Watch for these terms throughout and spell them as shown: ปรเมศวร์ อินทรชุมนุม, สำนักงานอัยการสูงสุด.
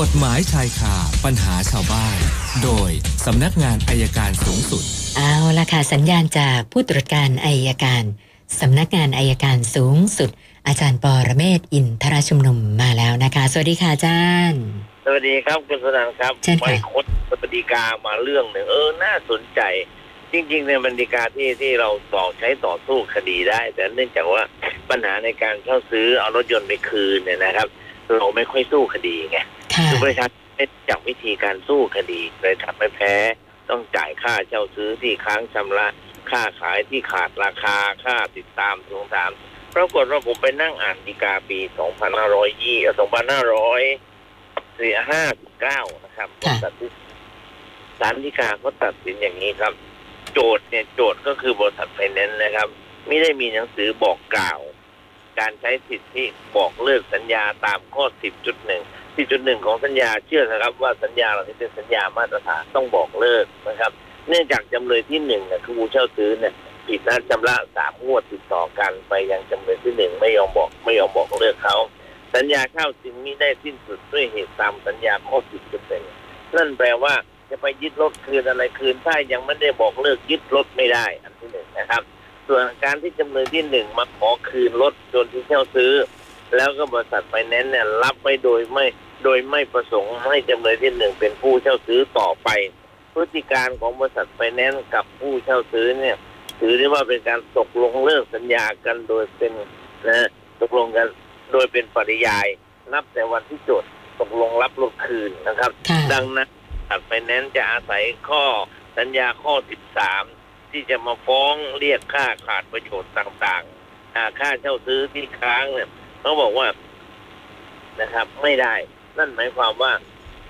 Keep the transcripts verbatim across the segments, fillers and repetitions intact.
กฎหมายชายคาปัญหาชาวบ้านโดยสำนักงานอัยการสูงสุดเอาล่ะค่ะสัญญาณจากผู้ตรวจการอัยการสำนักงานอัยการสูงสุดอาจารย์ปรเมศวร์อินทรชุมนุมมาแล้วนะคะสวัสดีค่ะอาจารย์สวัสดีครับคุณสนั่นครับไปค้นปฏิกามาเรื่องหนึ่งเออน่าสนใจจริงๆในปฏิกาที่ที่เราต่อใช้ต่อสู้คดีได้แต่เนื่องจากว่าปัญหาในการเช่าซื้อเอารถยนต์ไปคืนเนี่ยนะครับเราไม่ค่อยสู้คดีไงคือประชาชนไม่รู้จักวิธีการสู้คดีเลยทำให้แพ้ต้องจ่ายค่าเช่าซื้อที่ค้างชำระค่าขายที่ขาดราคาค่าติดตามทวงถามปรากฏว่าผมไปนั่งอ่านฎีกาปีสองพันห้าร้อยห้าสิบเก้านะครับศาลฎีกาก็ตัดสินอย่างนี้ครับโจทย์เนี่ยโจทย์ก็คือบริษัทไฟแนนซ์นะครับไม่ได้มีหนังสือบอกกล่าวการใช้สิทธิบอกเลิกสัญญาตามข้อ สิบจุดหนึ่ง สิบจุดหนึ่ง ของสัญญาเชื่อนะครับว่าสัญญาเราเป็นสัญญามาตรฐานต้องบอกเลิกนะครับเนื่องจากจำเลยที่หนึ่งเนี่ยคือผู้เช่าซื้อเนี่ยผิดนัดชำระสามงวดติดต่อกันไปยังจำเลยที่หนึ่งไม่ยอมบอกไม่ยอมบอกเลิกเขาสัญญาเช่าจึงมิได้สิ้นสุดด้วยเหตุตามสัญญาข้อ สิบจุดหนึ่ง นั่นแปลว่าจะไปยึดรถคืนอะไรคืนถ้ายังไม่ได้บอกเลิกยึดรถไม่ได้อันที่หนึ่งนะครับส่วนการที่จำเลยที่หนึ่งมาขอคืนรถจนที่เช่าซื้อแล้วก็บริษัทไฟแนนซ์เนี่ยรับไปโดยไม่โดยไม่ประสงค์ให้จำเลยที่หนึ่งเป็นผู้เช่าซื้อต่อไปพฤติการของบริษัทไฟแนนซ์กับผู้เช่าซื้อเนี่ยถือได้ว่าเป็นการตกลงเลิกสัญญากันโดยเป็นนะตกลงกันโดยเป็นปริยายนับแต่วันที่โจทย์ตกลงรับรถคืนนะครับดังนั้นไฟแนนซ์จะอาศัยข้อสัญญาข้อสิบสามที่จะมาฟ้องเรียกค่าขาดประโยชน์ต่างๆค่าเช่าซื้อที่ค้างเนี่ยเขาบอกว่านะครับไม่ได้นั่นหมายความว่า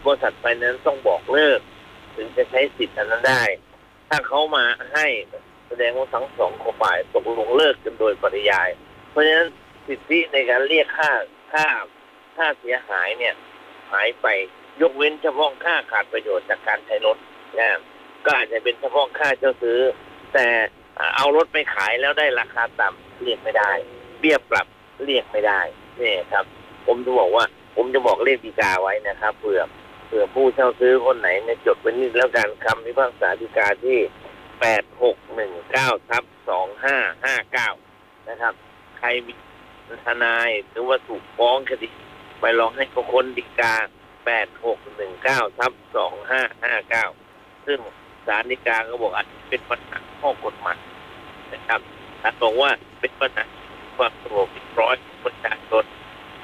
บริษัทไฟแนนซ์ต้องบอกเลิกถึงจะใช้สิทธิ์นั้นได้ถ้าเขามาให้แสดงว่าทั้งสองฝ่ายตกลงเลิกกันโดยปริยายเพราะฉะนั้นสิทธิในการเรียกค่าค่าค่าเสียหายเนี่ยหายไปยกเว้นเฉพาะค่าขาดประโยชน์จากการใช้รถนะก็อาจจะเป็นเฉพาะค่าเช่าซื้อแต่เอารถไปขายแล้วได้ราคาต่ำเรียกไม่ได้เบี้ยปรับเรียกไม่ได้นี่ครับผมจะบอกว่าผมจะบอกเลขฎีกาไว้นะครับเผื่อเผื่อผู้เช่าซื้อคนไหนเนี่ยจดไว้นิดแล้วกันคำพิพากษาฎีกาที่แปดหกหนึ่งเก้าทับสองห้าห้าเก้านะครับใครมีทนายหรือว่าถูกฟ้องคดีไปลองให้เขาค้นฎีกาแปดหกหนึ่งเก้าทับสองห้าห้าเก้าซึ่งศาลฎีกาก็บอกอาจจะเป็นปัญหาข้อกฎหมายนะครับอาจบอกว่าเป็นปัญหาความสงบเรียบร้อยของประชาชน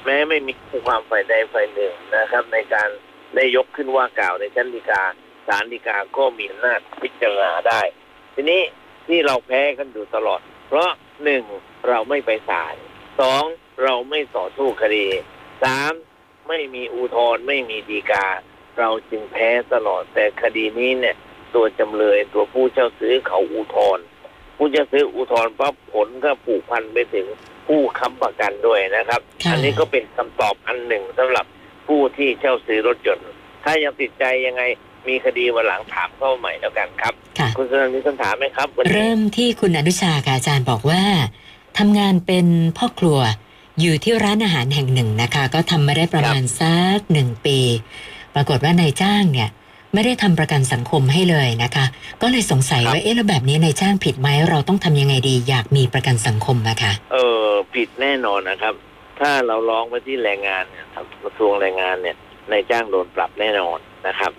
แม้ไม่มีความฝ่ายใดฝ่ายหนึ่งนะครับในการได้ยกขึ้นว่ากล่าวในชั้นฎีกาศาลฎีกาก็มีอำนาจพิจารณาได้ทีนี้ที่เราแพ้กันอยู่ตลอดเพราะหนึ่งเราไม่ไปศาลสองเราไม่ต่อสู้คดีสามไม่มีอุทธรณ์ไม่มีฎีกาเราจึงแพ้ตลอดแต่คดีนี้เนี่ยตัวจำเลยตัวผู้เช่าซื้อเขาอุทธรณ์ผู้เช่าซื้ออุทธรณ์ปั๊บผลก็ผูกพันไปถึงผู้ค้ำประกันด้วยนะครับอันนี้ก็เป็นคำตอบอันหนึ่งสำหรับผู้ที่เช่าซื้อรถยนต์ถ้ายังติดใจยังไงมีคดีวันหลังถามเข้าใหม่แล้วกันครับคุณสนั่นมีคำถามไหมครับเริ่มที่คุณอนุชาค่ะอาจารย์บอกว่าทำงานเป็นพ่อครัวอยู่ที่ร้านอาหารแห่งหนึ่งนะคะก็ทำมาได้ประมาณสักหนึ่งปีปรากฏว่านายจ้างเนี่ยไม่ได้ทำประกันสังคมให้เลยนะคะก็เลยสงสัยว่าเอ๊ะแล้วแบบนี้นายจ้างผิดไหมเราต้องทำยังไงดีอยากมีประกันสังคมอะค่ะเออผิดแน่นอนนะครับถ้าเราร้องไปที่แรงงานกระทรวงแรงงานเนี่ยนายจ้างโดนปรับแน่นอนนะครับ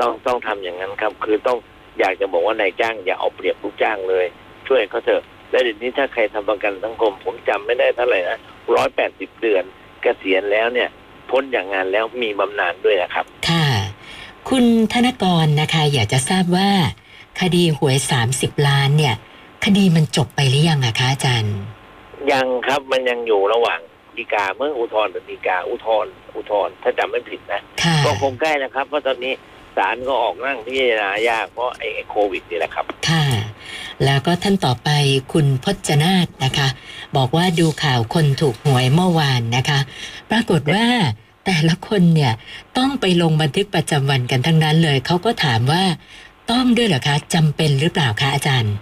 ต้องต้องทำอย่างนั้นครับคือต้องอยากจะบอกว่านายจ้างอย่าเอาเปรียบลูกจ้างเลยช่วยเขาเถอะและเดี๋ยวนี้ถ้าใครทำประกันสังคมผมจำไม่ได้เท่าไหร่นะร้อยแปดสิบเดือนเกษียณแล้วเนี่ยพ้นจากงานแล้วมีบำนาญด้วยนะครับค่ะคุณธนกรนะคะอยากจะทราบว่าคดีหวยสามสิบล้านเนี่ยคดีมันจบไปหรือยังอะคะอาจารย์ยังครับมันยังอยู่ระหว่างฎีกาเมื่ออุทธรณ์ฎีกาอุทธรณ์อุทธรณ์ถ้าจำไม่ผิดนะก็คงใกล้นะครับเพราะตอนนี้ศาลก็ออกนั่งพิจารณายากเพราะไอ้โควิดนี่แหละครับค่ะแล้วก็ท่านต่อไปคุณพจนาทนะคะบอกว่าดูข่าวคนถูกหวยเมื่อวานนะคะปรากฏว่าแต่ละคนเนี่ยต้องไปลงบันทึกประจำวันกันทั้งนั้นเลยเขาก็ถามว่าต้องด้วยเหรอคะจำเป็นหรือเปล่าคะอาจารย์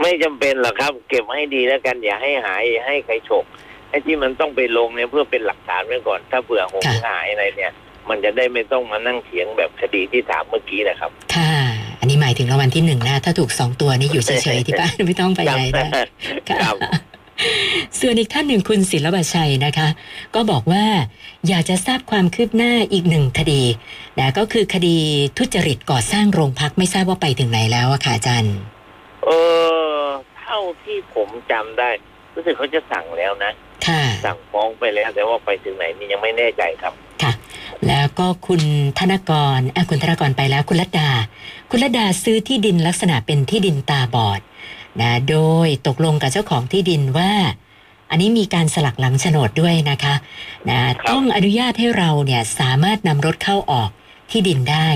ไม่จำเป็นหรอกครับเก็บให้ดีแล้วกันอย่าให้หายอย่าให้ใครฉกไอ้ที่มันต้องไปลงเนี่ยเพื่อเป็นหลักฐานไว้ก่อนถ้าเผื่อหงหายอะไรเนี่ย มันจะได้ไม่ต้องมานั่งเถียงแบบคดีที่ถามเมื่อกี้นะครับค่ะอันนี้หมายถึงรางวัลที่หนึ่งนะถ้าถูกสองตัวนี่อยู่เฉยๆที่บ้านไม่ต้องไปไหนนะค่ะส่วนอีกท่านหนึ่งคุณศิลปชัยนะคะก็บอกว่าอยากจะทราบความคืบหน้าอีกหนึ่งคดีนะก็คือคดีทุจริตก่อสร้างโรงพักไม่ทราบว่าไปถึงไหนแล้วอะค่ะอาจารย์เออเท่าที่ผมจำได้รู้สึกเขาจะสั่งแล้วนะสั่งฟ้องไปแล้วแต่ว่าไปถึงไหนนี่ยังไม่แน่ใจครับค่ะแล้วก็คุณธนกรอ่ะคุณธนกรไปแล้วคุณรัตดาคุณรัตดาซื้อที่ดินลักษณะเป็นที่ดินตาบอดนะโดยตกลงกับเจ้าของที่ดินว่าอันนี้มีการสลักหลังโฉนดด้วยนะคะนะต้องอนุญาตให้เราเนี่ยสามารถนำรถเข้าออกที่ดินได้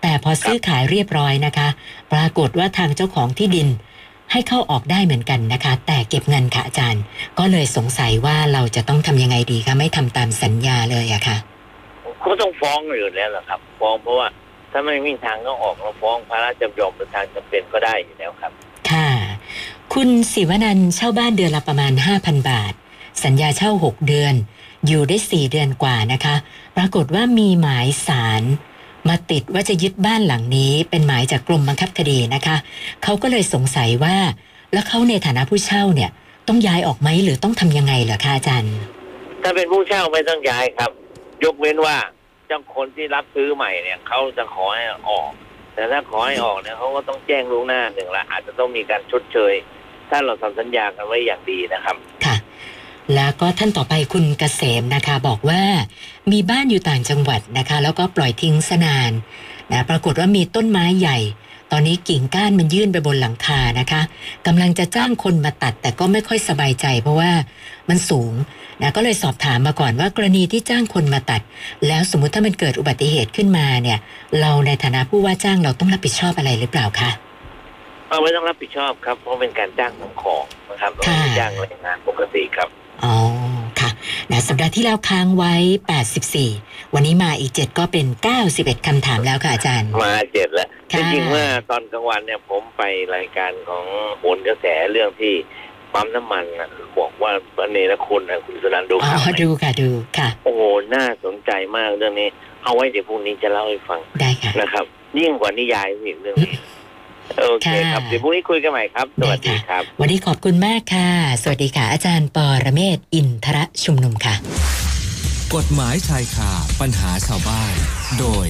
แต่พอซื้อขายเรียบร้อยนะคะปรากฏว่าทางเจ้าของที่ดินให้เข้าออกได้เหมือนกันนะคะแต่เก็บเงินค่ะอาจารย์ก็เลยสงสัยว่าเราจะต้องทำยังไงดีคะไม่ทำตามสัญญาเลยอะค่ะก็ต้องฟ้องอยู่แล้วล่ะครับฟ้องเพราะว่าถ้าไม่มีทางเข้าออกเราฟ้องพระราชจำยอมหรือทางจำเป็นก็ได้อยู่แล้วครับค่ะคุณศิวนันท์เช่าบ้านเดือนละประมาณ ห้าพัน บาทสัญญาเช่าหกเดือนอยู่ได้สี่เดือนกว่านะคะปรากฏว่ามีหมายศาลมาติดว่าจะยึดบ้านหลังนี้เป็นหมายจากกรมบังคับคดีนะคะเขาก็เลยสงสัยว่าแล้วเขาในฐานะผู้เช่าเนี่ยต้องย้ายออกไหมหรือต้องทำยังไงเหรอคะอาจารย์ถ้าเป็นผู้เช่าไม่ต้องย้ายครับยกเว้นว่าเจ้าคนที่รับซื้อใหม่เนี่ยเขาจะขอให้ออกแต่ถ้าขอให้ออกเนี่ยเขาก็ต้องแจ้งล่วงหน้าหนึ่งละอาจจะต้องมีการชดเชยถ้าเราทำสัญญากันไว้อย่างดีนะครับค่ะแล้วก็ท่านต่อไปคุณเกษมนะคะบอกว่ามีบ้านอยู่ต่างจังหวัดนะคะแล้วก็ปล่อยทิ้งซะนานนะปรากฏว่ามีต้นไม้ใหญ่ตอนนี้กิ่งก้านมันยื่นไปบนหลังคานะคะกำลังจะจ้างคนมาตัดแต่ก็ไม่ค่อยสบายใจเพราะว่ามันสูงนะก็เลยสอบถามมาก่อนว่ากรณีที่จ้างคนมาตัดแล้วสมมุติถ้ามันเกิดอุบัติเหตุขึ้นมาเนี่ยเราในฐานะผู้ว่าจ้างเราต้องรับผิดชอบอะไรหรือเปล่าคะเราไม่ต้องรับผิดชอบครับเพราะเป็นการจ้างทำของนะครับเราไม่จ้างแรงงานปกติครับอ๋อค่ะนะสัปดาห์ที่แล้วค้างไว้แปดสิบสี่วันนี้มาอีกเจ็ดก็เป็นเก้าสิบเอ็ดคำถามแล้วค่ะอาจารย์มาเจ็ดแล้วจริงๆว่าตอนกลางวันเนี่ยผมไปรายการของโหนกระแสเรื่องที่ปั๊มน้ำมันบอกว่าเนรคุณนะคุณสุนันท์ดูค่ะดูค่ะดูค่ะโอ้โหน่าสนใจมากเรื่องนี้เอาไว้เดี๋ยวพรุ่งนี้จะเล่าให้ฟังได้ค่ะนะครับยิ่งกว่านิยายอีกเรื่องนี้โอเคครับเดี๋ยวพรุ่งนี้คุยกันใหม่ครับสวัสดีครับวันนี้ขอบคุณมากค่ะสวัสดีค่ะอาจารย์ปรเมศวร์อินทรชุมนุมค่ะกฎหมายชายคาปัญหาชาวบ้านโดย